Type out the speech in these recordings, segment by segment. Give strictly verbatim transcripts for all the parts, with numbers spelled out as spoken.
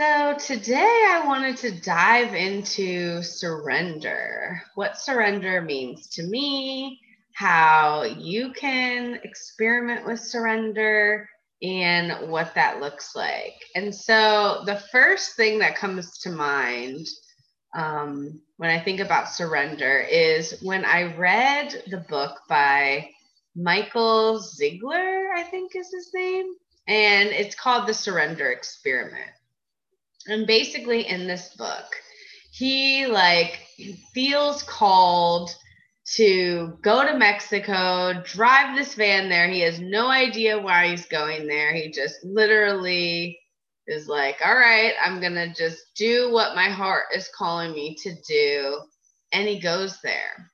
So today I wanted to dive into surrender, what surrender means to me, how you can experiment with surrender, and what that looks like. And so the first thing that comes to mind um, when I think about surrender is when I read the book by Michael Singer, I think is his name, and it's called The Surrender Experiment. And basically in this book, he like feels called to go to Mexico, drive this van there. He has no idea why he's going there. He just literally is like, all right, I'm going to just do what my heart is calling me to do. And he goes there.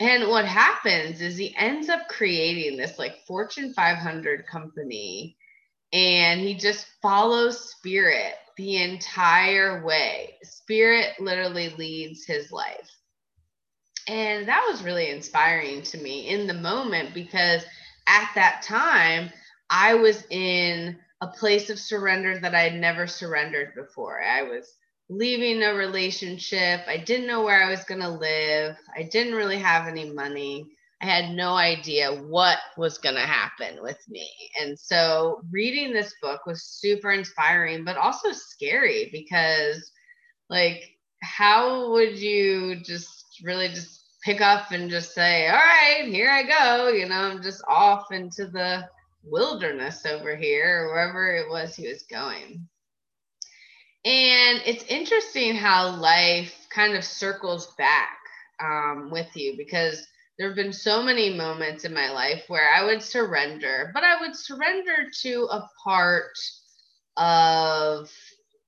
And what happens is he ends up creating this like Fortune five hundred company, and he just follows spirit the entire way. Spirit literally leads his life. And that was really inspiring to me in the moment, because at that time I was in a place of surrender that I had never surrendered before. I was leaving a relationship. I didn't know where I was going to live. I didn't really have any money. I had no idea what was going to happen with me. And so reading this book was super inspiring, but also scary, because like, how would you just really just pick up and just say, all right, here I go. You know, I'm just off into the wilderness over here, or wherever it was he was going. And it's interesting how life kind of circles back um, with you, because there have been so many moments in my life where I would surrender, but I would surrender to a part of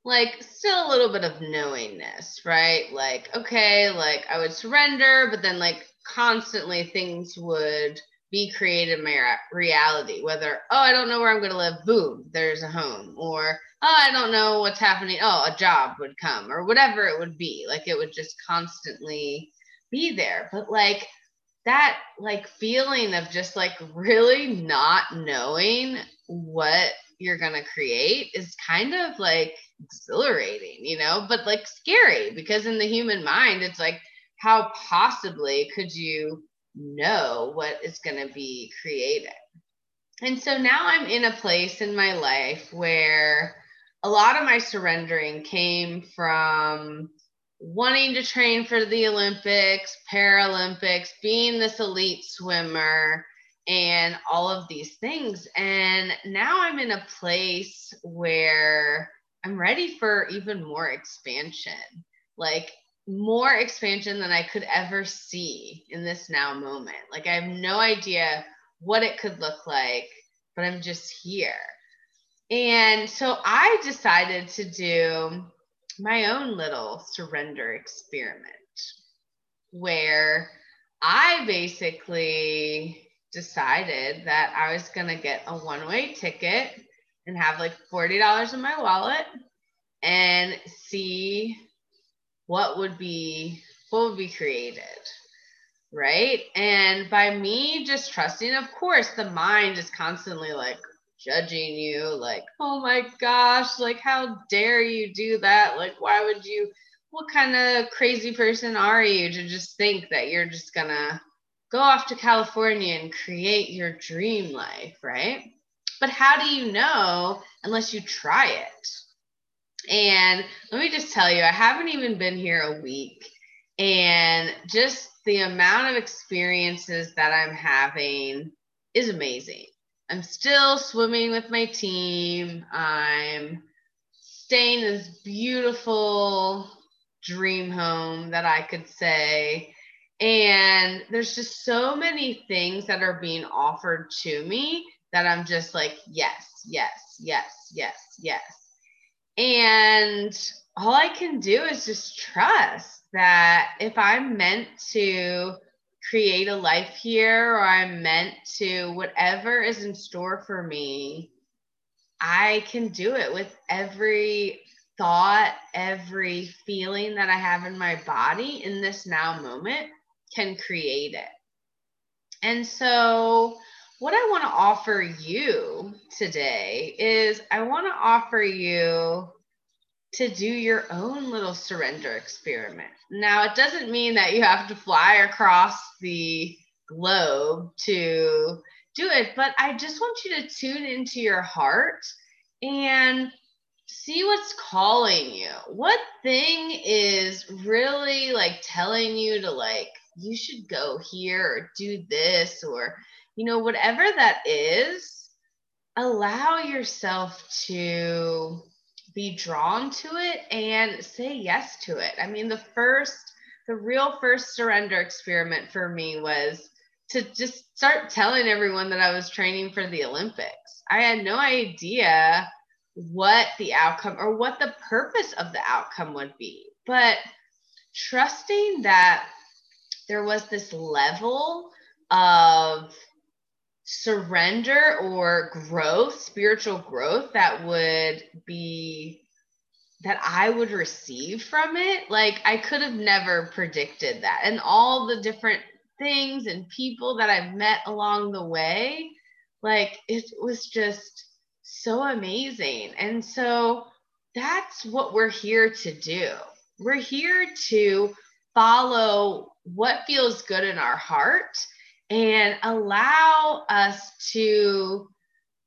like still a little bit of knowingness, right? Like, okay, like I would surrender, but then like constantly things would be created in my reality, whether, oh, I don't know where I'm going to live. Boom, there's a home. Or, oh, I don't know what's happening. Oh, a job would come, or whatever it would be. Like it would just constantly be there. But like, that like feeling of just like really not knowing what you're going to create is kind of like exhilarating, you know, but like scary, because in the human mind, it's like, how possibly could you know what is going to be created? And so now I'm in a place in my life where a lot of my surrendering came from wanting to train for the Olympics, Paralympics, being this elite swimmer, and all of these things. And now I'm in a place where I'm ready for even more expansion, like more expansion than I could ever see in this now moment. Like I have no idea what it could look like, but I'm just here. And so I decided to do my own little surrender experiment, where I basically decided that I was going to get a one-way ticket and have like forty dollars in my wallet and see what would be, what would be created. Right. And by me just trusting, of course, the mind is constantly like judging you, like, oh my gosh, like, how dare you do that? Like, why would you, what kind of crazy person are you to just think that you're just gonna go off to California and create your dream life, right? But how do you know unless you try it? And let me just tell you, I haven't even been here a week, and just the amount of experiences that I'm having is amazing. I'm still swimming with my team. I'm staying in this beautiful dream home that I could say. And there's just so many things that are being offered to me that I'm just like, yes, yes, yes, yes, yes. And all I can do is just trust that if I'm meant to create a life here, or I'm meant to, whatever is in store for me, I can do it with every thought, every feeling that I have in my body in this now moment can create it. And so what I want to offer you today is I want to offer you to do your own little surrender experiment. Now, it doesn't mean that you have to fly across the globe to do it, but I just want you to tune into your heart and see what's calling you. What thing is really like telling you to like, you should go here or do this, or, you know, whatever that is, allow yourself to be drawn to it and say yes to it. I mean, the first, the real first surrender experiment for me was to just start telling everyone that I was training for the Olympics. I had no idea what the outcome or what the purpose of the outcome would be, but trusting that there was this level of surrender or growth, spiritual growth that would be, that I would receive from it. Like, I could have never predicted that. And all the different things and people that I've met along the way, like, it was just so amazing. And so that's what we're here to do. We're here to follow what feels good in our heart and allow us to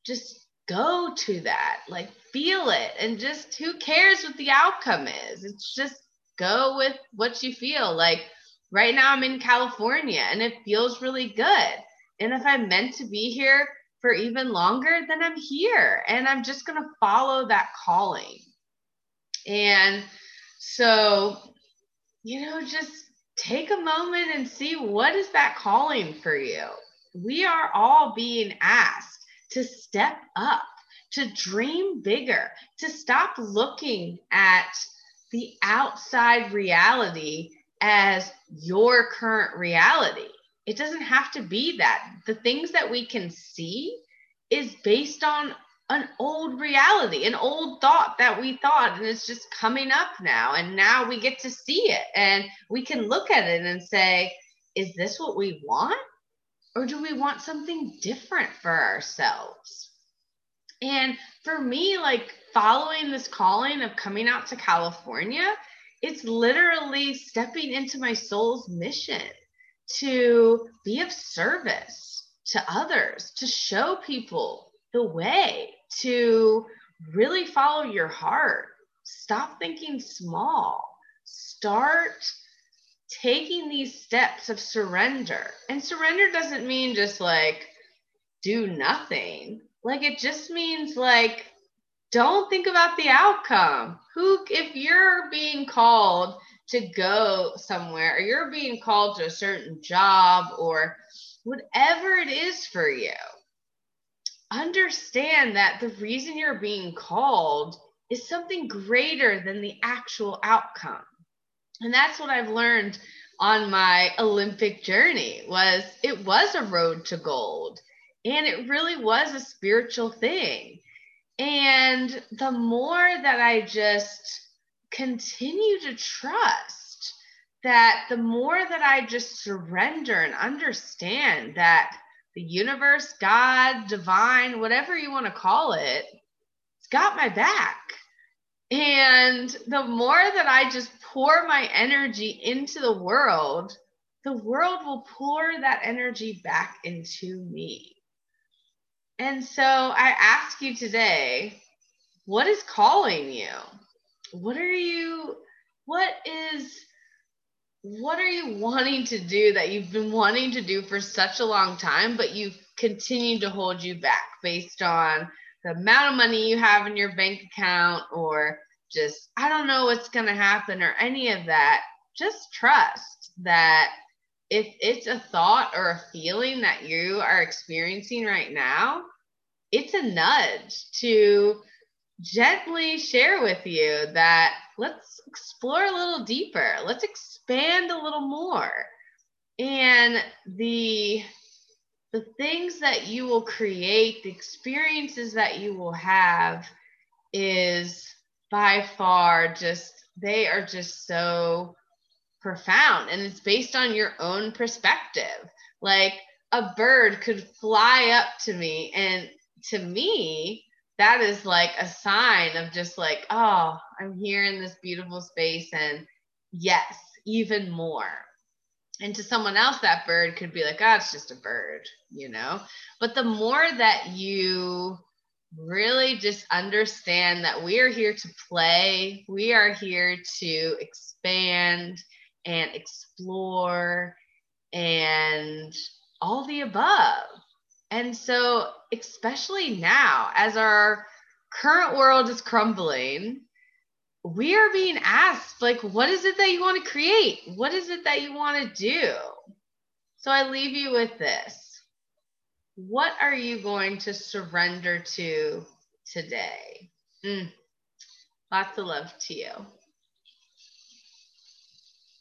just go to that, like feel it, and just who cares what the outcome is. It's just go with what you feel. Like right now I'm in California and it feels really good. And if I'm meant to be here for even longer, then I'm here and I'm just going to follow that calling. And so, you know, just take a moment and see, what is that calling for you? We are all being asked to step up, to dream bigger, to stop looking at the outside reality as your current reality. It doesn't have to be that. The things that we can see is based on an old reality, an old thought that we thought, and it's just coming up now. And now we get to see it and we can look at it and say, is this what we want? Or do we want something different for ourselves? And for me, like following this calling of coming out to California, it's literally stepping into my soul's mission to be of service to others, to show people the way, to really follow your heart. Stop thinking small. Start taking these steps of surrender. And surrender doesn't mean just like do nothing. Like, it just means like, don't think about the outcome. Who, if you're being called to go somewhere, or you're being called to a certain job, or whatever it is for you, understand that the reason you're being called is something greater than the actual outcome. And that's what I've learned on my Olympic journey, was it was a road to gold, and it really was a spiritual thing. And the more that I just continue to trust that, the more that I just surrender and understand that the universe, God, divine, whatever you want to call it, it's got my back. And the more that I just pour my energy into the world, the world will pour that energy back into me. And so I ask you today, what is calling you? What are you, what is What are you wanting to do that you've been wanting to do for such a long time, but you've continued to hold you back based on the amount of money you have in your bank account, or just, I don't know what's going to happen, or any of that? Just trust that if it's a thought or a feeling that you are experiencing right now, it's a nudge to gently share with you that let's explore a little deeper. Let's expand a little more. And the, the things that you will create, the experiences that you will have, is by far just, they are just so profound. And it's based on your own perspective. Like, a bird could fly up to me, and to me, that is like a sign of just like, oh, I'm here in this beautiful space. And yes, even more. And to someone else, that bird could be like, oh, it's just a bird, you know? But the more that you really just understand that we are here to play, we are here to expand and explore and all the above. And so especially now, as our current world is crumbling, we are being asked, like, what is it that you want to create? What is it that you want to do? So I leave you with this. What are you going to surrender to today? Mm. Lots of love to you.